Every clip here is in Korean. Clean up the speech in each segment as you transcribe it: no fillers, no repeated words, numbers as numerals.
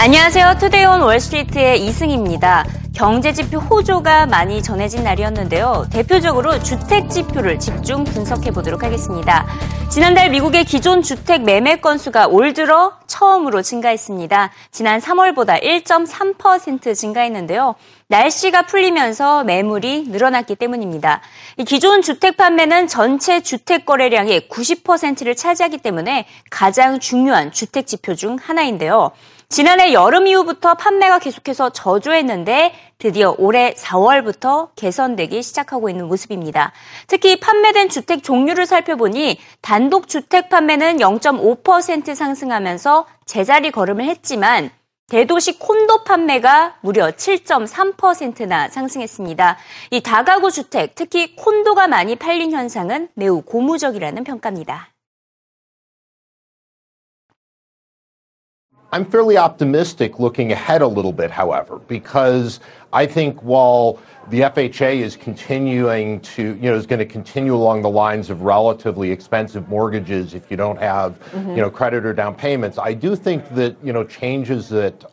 안녕하세요. 투데이 온 월스트리트의 이승희입니다. 경제지표 호조가 많이 전해진 날이었는데요. 대표적으로 주택지표를 집중 분석해보도록 하겠습니다. 지난달 미국의 기존 주택 매매 건수가 올 들어 처음으로 증가했습니다. 지난 3월보다 1.3% 증가했는데요. 날씨가 풀리면서 매물이 늘어났기 때문입니다. 이 기존 주택 판매는 전체 주택 거래량의 90%를 차지하기 때문에 가장 중요한 주택 지표 중 하나인데요. 지난해 여름 이후부터 판매가 계속해서 저조했는데 드디어 올해 4월부터 개선되기 시작하고 있는 모습입니다. 특히 판매된 주택 종류를 살펴보니 단독 주택 판매는 0.5% 상승하면서 제자리 걸음을 했지만 대도시 콘도 판매가 무려 7.3%나 상승했습니다. 이 다가구 주택, 특히 콘도가 많이 팔린 현상은 매우 고무적이라는 평가입니다. I'm fairly optimistic looking ahead a little bit, however, because I think while the FHA is continuing to, is going to continue along the lines of relatively expensive mortgages if you don't have, creditor down payments, I do think that, changes that,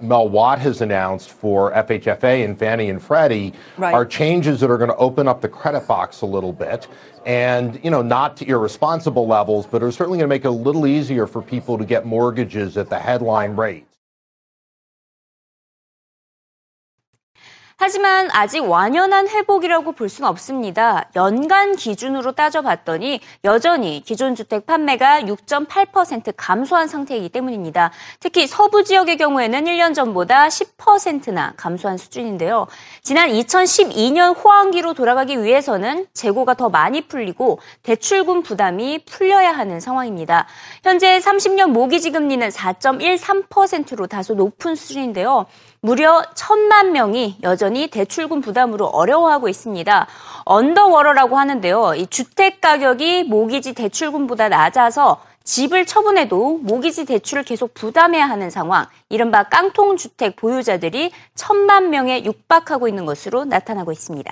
Mel Watt has announced for FHFA and Fannie and Freddie right. are changes that are going to open up the credit box a little bit and, not to irresponsible levels, but are certainly going to make it a little easier for people to get mortgages at the headline rate. 하지만 아직 완연한 회복이라고 볼 수는 없습니다. 연간 기준으로 따져봤더니 여전히 기존 주택 판매가 6.8% 감소한 상태이기 때문입니다. 특히 서부 지역의 경우에는 1년 전보다 10%나 감소한 수준인데요. 지난 2012년 호황기로 돌아가기 위해서는 재고가 더 많이 풀리고 대출금 부담이 풀려야 하는 상황입니다. 현재 30년 모기지 금리는 4.13%로 다소 높은 수준인데요. 무려 1,000만 명이 여전히 대출금 부담으로 어려워하고 있습니다. 언더워러라고 하는데요. 이 주택 가격이 모기지 대출금보다 낮아서 집을 처분해도 모기지 대출을 계속 부담해야 하는 상황, 이른바 깡통주택 보유자들이 1,000만 명에 육박하고 있는 것으로 나타나고 있습니다.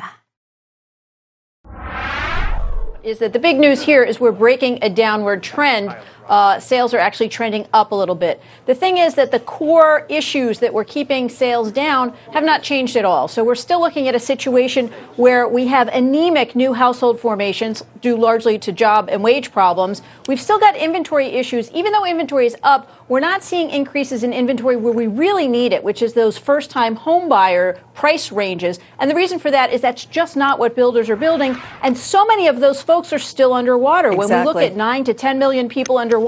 Is that the big news here is we're breaking a downward trend. Sales are actually trending up a little bit. The thing is that the core issues that were keeping sales down have not changed at all. So we're still looking at a situation where we have anemic new household formations due largely to job and wage problems. We've still got inventory issues. Even though inventory is up, we're not seeing increases in inventory where we really need it, which is those first-time home buyer price ranges. And the reason for that is that's just not what builders are building. And so many of those folks are still underwater. Exactly. When we look at 9 to 10 million people underwater,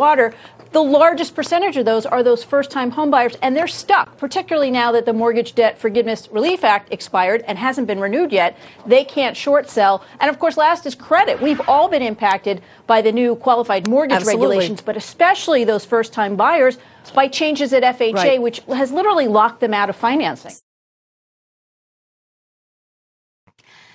the largest percentage of those are those first-time homebuyers, and they're stuck, particularly now that the Mortgage Debt Forgiveness Relief Act expired and hasn't been renewed yet. They can't short sell. And, of course, last is credit. We've all been impacted by the new qualified mortgage Absolutely. Regulations, but especially those first-time buyers by changes at FHA, right. which has literally locked them out of financing.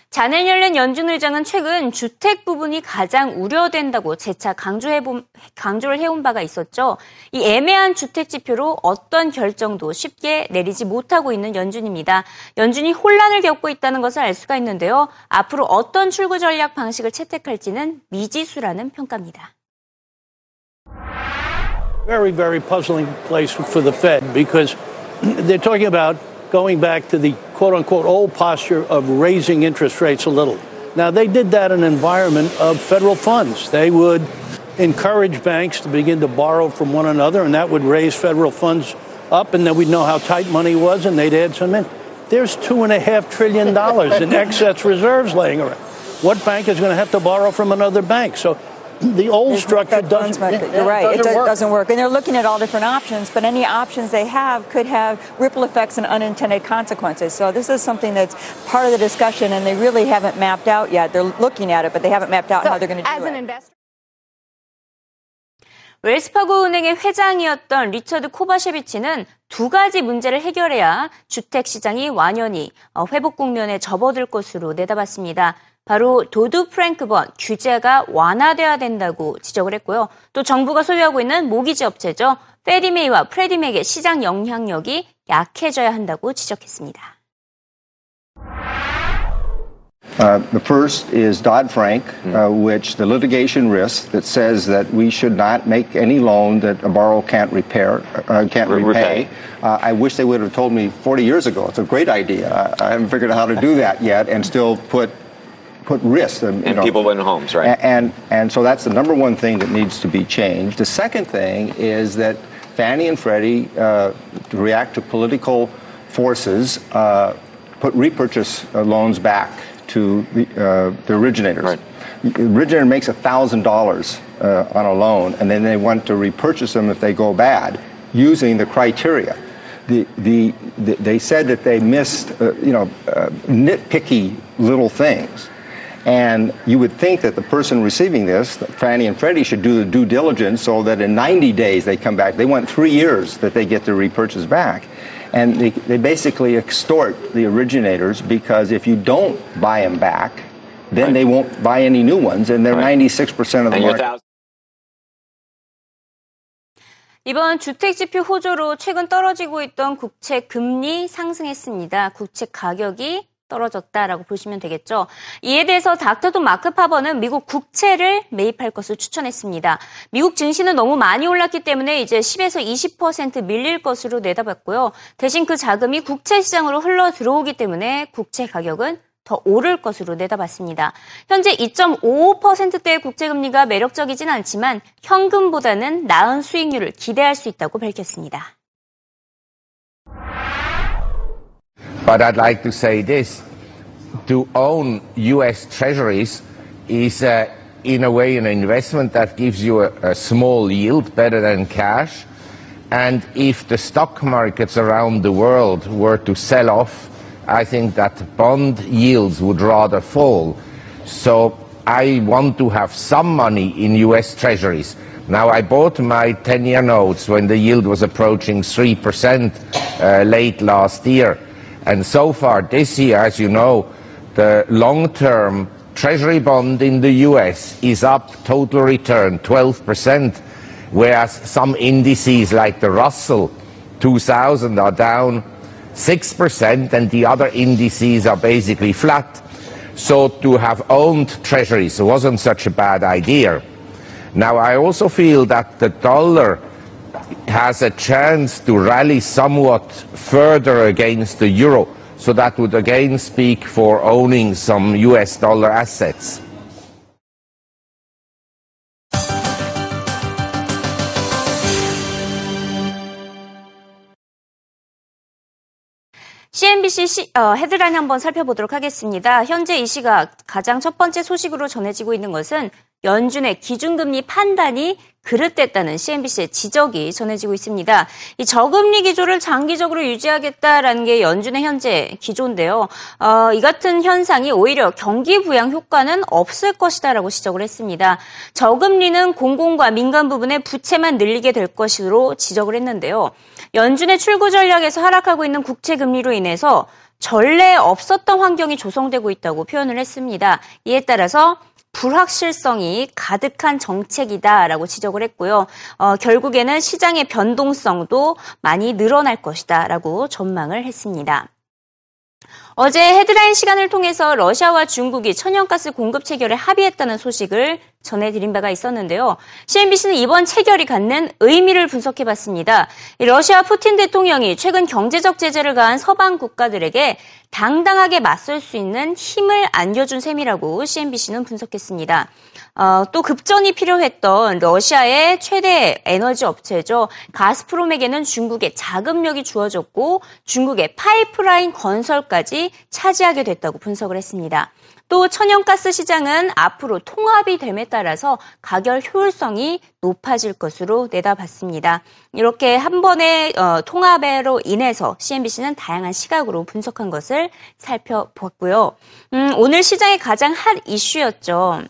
자넷 옐렌 연준 의장은 최근 주택 부분이 가장 우려된다고 재차 강조를 해온 바가 있었죠. 이 애매한 주택 지표로 어떤 결정도 쉽게 내리지 못하고 있는 연준입니다. 연준이 혼란을 겪고 있다는 것을 알 수가 있는데요. 앞으로 어떤 출구 전략 방식을 채택할지는 미지수라는 평가입니다. Very, very puzzling place for the Fed because they're talking about going back to the quote-unquote old posture of raising interest rates a little. Now, they did that in an environment of federal funds. They would encourage banks to begin to borrow from one another, and that would raise federal funds up, and then we'd know how tight money was, and they'd add some in. There's $2.5 trillion in excess reserves laying around. What bank is going to have to borrow from another bank? So the old structure doesn't work. You're right. It doesn't work. And they're looking at all different options, but any options they have could have ripple effects and unintended consequences. So this is something that's part of the discussion, and they really haven't mapped out yet. They're looking at it, but they haven't mapped out how they're going to do it. 웰스파고 은행의 회장이었던 리처드 코바셰비치는 두 가지 문제를 해결해야 주택 시장이 완연히 회복 국면에 접어들 것으로 내다봤습니다. 바로 도드 프랭크번 규제가 완화돼야 된다고 지적을 했고요. 또 정부가 소유하고 있는 모기지 업체죠. 페리메이와 프레디맥의 시장 영향력이 약해져야 한다고 지적했습니다. The first is Dodd Frank, which the litigation risk that says that we should not make any loan that a borrower can't repay. I wish they would have told me 40 years ago. It's a great idea. I haven't figured out how to do that yet, and still put risk. And people in homes, right? And so that's the number one thing that needs to be changed. The second thing is that Fannie and Freddie react to political forces, put repurchase loans back to the originators. Right. The originator makes $1,000 on a loan, and then they want to repurchase them if they go bad, using the criteria. They said that they missed, nitpicky little things. And you would think that the person receiving this, Fannie and Freddie, should do the due diligence so that in 90 days they come back. They want 3 years that they get their repurchase back. And they basically extort the originators, because if you don't buy them back, then they won't buy any new ones, and they're 96% of the market. 이번 주택지표 호조로 최근 떨어지고 있던 국채 금리 상승했습니다. 국채 가격이 떨어졌다라고 보시면 되겠죠. 이에 대해서 닥터도 마크 파버는 미국 국채를 매입할 것을 추천했습니다. 미국 증시는 너무 많이 올랐기 때문에 이제 10에서 20% 밀릴 것으로 내다봤고요. 대신 그 자금이 국채 시장으로 흘러 들어오기 때문에 국채 가격은 더 오를 것으로 내다봤습니다. 현재 2.55%대의 국채금리가 매력적이진 않지만 현금보다는 나은 수익률을 기대할 수 있다고 밝혔습니다. But I'd like to say this, to own U.S. treasuries is in a way an investment that gives you a small yield, better than cash. And if the stock markets around the world were to sell off, I think that bond yields would rather fall. So I want to have some money in U.S. treasuries. Now, I bought my 10-year notes when the yield was approaching 3% late last year. And so far this year, as you know, the long-term treasury bond in the US is up total return 12%, whereas some indices like the Russell 2000 are down 6% and the other indices are basically flat. So to have owned treasuries wasn't such a bad idea. Now, I also feel that the dollar has a chance to rally somewhat further against the euro, so that would again speak for owning some US dollar assets. CNBC 헤드라인 한번 살펴보도록 하겠습니다. 현재 이 시각 가장 첫 번째 소식으로 전해지고 있는 것은 연준의 기준금리 판단이 그릇됐다는 CNBC의 지적이 전해지고 있습니다. 이 저금리 기조를 장기적으로 유지하겠다라는 게 연준의 현재 기조인데요. 이 같은 현상이 오히려 경기 부양 효과는 없을 것이다라고 지적을 했습니다. 저금리는 공공과 민간 부분의 부채만 늘리게 될 것으로 지적을 했는데요. 연준의 출구 전략에서 하락하고 있는 국채 금리로 인해서 전례 없었던 환경이 조성되고 있다고 표현을 했습니다. 이에 따라서 불확실성이 가득한 정책이다라고 지적을 했고요. 결국에는 시장의 변동성도 많이 늘어날 것이다라고 전망을 했습니다. 어제 헤드라인 시간을 통해서 러시아와 중국이 천연가스 공급 체결에 합의했다는 소식을 전해드린 바가 있었는데요. CNBC는 이번 체결이 갖는 의미를 분석해봤습니다. 러시아 푸틴 대통령이 최근 경제적 제재를 가한 서방 국가들에게 당당하게 맞설 수 있는 힘을 안겨준 셈이라고 CNBC는 분석했습니다. 또 급전이 필요했던 러시아의 최대 에너지 업체죠. 가스프롬에게는 중국의 자금력이 주어졌고 중국의 파이프라인 건설까지 차지하게 됐다고 분석을 했습니다. 또 천연가스 시장은 앞으로 통합이 됨에 따라서 가격 효율성이 높아질 것으로 내다봤습니다. 이렇게 한 번의 통합으로 인해서 CNBC는 다양한 시각으로 분석한 것을 살펴봤고요. 오늘 시장의 가장 핫 이슈였죠.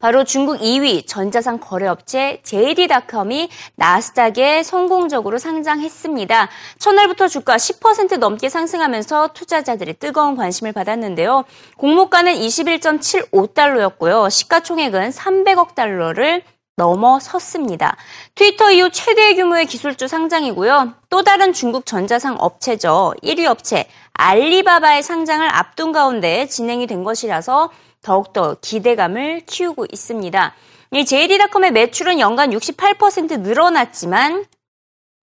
바로 중국 2위 전자상 거래업체 JD.com이 나스닥에 성공적으로 상장했습니다. 첫날부터 주가 10% 넘게 상승하면서 투자자들의 뜨거운 관심을 받았는데요. 공모가는 21.75달러였고요. 시가총액은 300억 달러를 넘어섰습니다. 트위터 이후 최대 규모의 기술주 상장이고요. 또 다른 중국 전자상 업체죠. 1위 업체 알리바바의 상장을 앞둔 가운데 진행이 된 것이라서 더욱더 기대감을 키우고 있습니다. 이 JD.com의 매출은 연간 68% 늘어났지만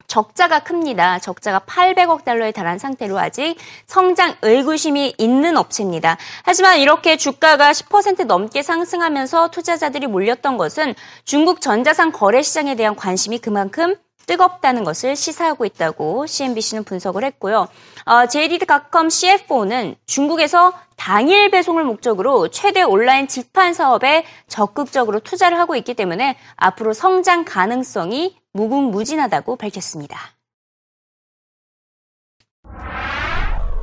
적자가 큽니다. 적자가 800억 달러에 달한 상태로 아직 성장 의구심이 있는 업체입니다. 하지만 이렇게 주가가 10% 넘게 상승하면서 투자자들이 몰렸던 것은 중국 전자상 거래 시장에 대한 관심이 그만큼 뜨겁다는 것을 시사하고 있다고 CNBC는 분석을 했고요. JD.com CFO는 중국에서 당일 배송을 목적으로 최대 온라인 직판 사업에 적극적으로 투자를 하고 있기 때문에 앞으로 성장 가능성이 무궁무진하다고 밝혔습니다.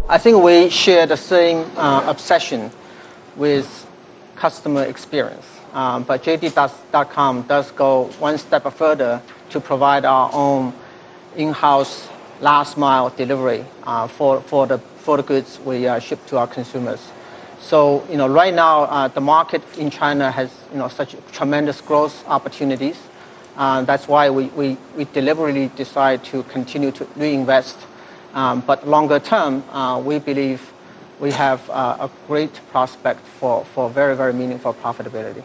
I think we share the same obsession with customer experience. But JD.com does go one step further to provide our own in-house last-mile delivery for the goods we ship to our consumers. So, you know, right now the market in China has, you know, such tremendous growth opportunities. That's why we deliberately decide to continue to reinvest. But longer term, we believe we have a great prospect for very, very meaningful profitability.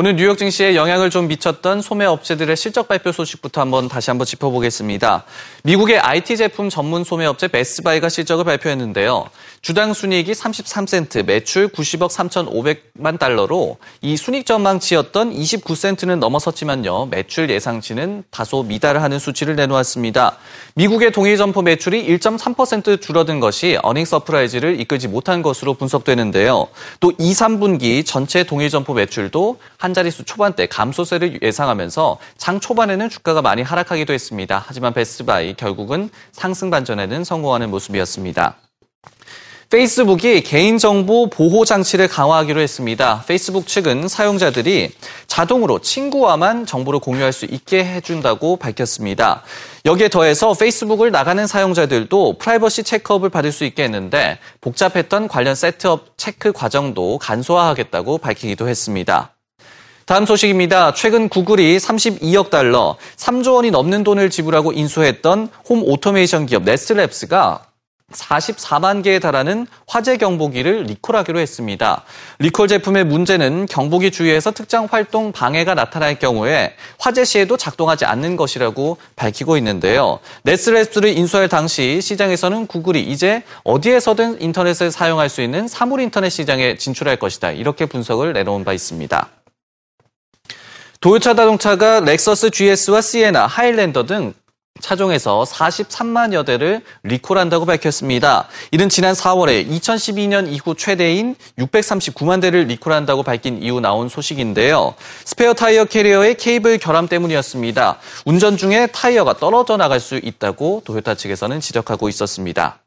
오늘 뉴욕 증시에 영향을 좀 미쳤던 소매업체들의 실적 발표 소식부터 다시 한번 짚어보겠습니다. 미국의 IT 제품 전문 소매업체 베스트바이가 실적을 발표했는데요. 주당 순이익이 33센트, 매출 90억 3,500만 달러로 이 순이익 전망치였던 29센트는 넘어섰지만요. 매출 예상치는 다소 미달하는 수치를 내놓았습니다. 미국의 동일 점포 매출이 1.3% 줄어든 것이 어닝 서프라이즈를 이끌지 못한 것으로 분석되는데요. 또 2, 3분기 전체 동일 점포 매출도 한 자릿수 초반대 감소세를 예상하면서 장 초반에는 주가가 많이 하락하기도 했습니다. 하지만 베스트바이 결국은 상승 반전에는 성공하는 모습이었습니다. 페이스북이 개인정보 보호 장치를 강화하기로 했습니다. 페이스북 측은 사용자들이 자동으로 친구와만 정보를 공유할 수 있게 해준다고 밝혔습니다. 여기에 더해서 페이스북을 나가는 사용자들도 프라이버시 체크업을 받을 수 있게 했는데 복잡했던 관련 세트업 체크 과정도 간소화하겠다고 밝히기도 했습니다. 다음 소식입니다. 최근 구글이 32억 달러, 3조 원이 넘는 돈을 지불하고 인수했던 홈 오토메이션 기업 네스트랩스가 44만 개에 달하는 화재 경보기를 리콜하기로 했습니다. 리콜 제품의 문제는 경보기 주위에서 특정 활동 방해가 나타날 경우에 화재 시에도 작동하지 않는 것이라고 밝히고 있는데요. 네스트랩스를 인수할 당시 시장에서는 구글이 이제 어디에서든 인터넷을 사용할 수 있는 사물 인터넷 시장에 진출할 것이다. 이렇게 분석을 내놓은 바 있습니다. 도요타 자동차가 렉서스 GS와 시에나, 하일랜더 등 차종에서 43만여 대를 리콜한다고 밝혔습니다. 이는 지난 4월에 2012년 이후 최대인 639만 대를 리콜한다고 밝힌 이후 나온 소식인데요. 스페어 타이어 캐리어의 케이블 결함 때문이었습니다. 운전 중에 타이어가 떨어져 나갈 수 있다고 도요타 측에서는 지적하고 있었습니다.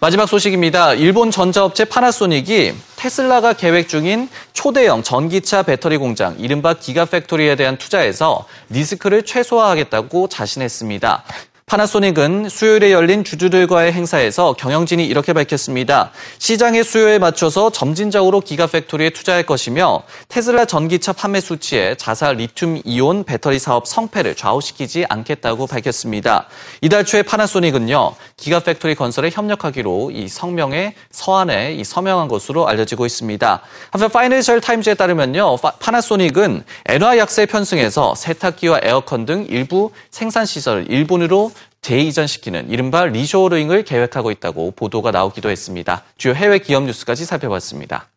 마지막 소식입니다. 일본 전자업체 파나소닉이 테슬라가 계획 중인 초대형 전기차 배터리 공장, 이른바 기가팩토리에 대한 투자에서 리스크를 최소화하겠다고 자신했습니다. 파나소닉은 수요일에 열린 주주들과의 행사에서 경영진이 이렇게 밝혔습니다. 시장의 수요에 맞춰서 점진적으로 기가팩토리에 투자할 것이며 테슬라 전기차 판매 수치에 자사 리튬이온 배터리 사업 성패를 좌우시키지 않겠다고 밝혔습니다. 이달 초에 파나소닉은요, 기가팩토리 건설에 협력하기로 이 성명에 서한에 서명한 것으로 알려지고 있습니다. 한편 파이낸셜 타임즈에 따르면요, 파나소닉은 엔화 약세 편승에서 세탁기와 에어컨 등 일부 생산 시설을 일본으로 재이전시키는 이른바 리쇼어링을 계획하고 있다고 보도가 나오기도 했습니다. 주요 해외 기업 뉴스까지 살펴봤습니다.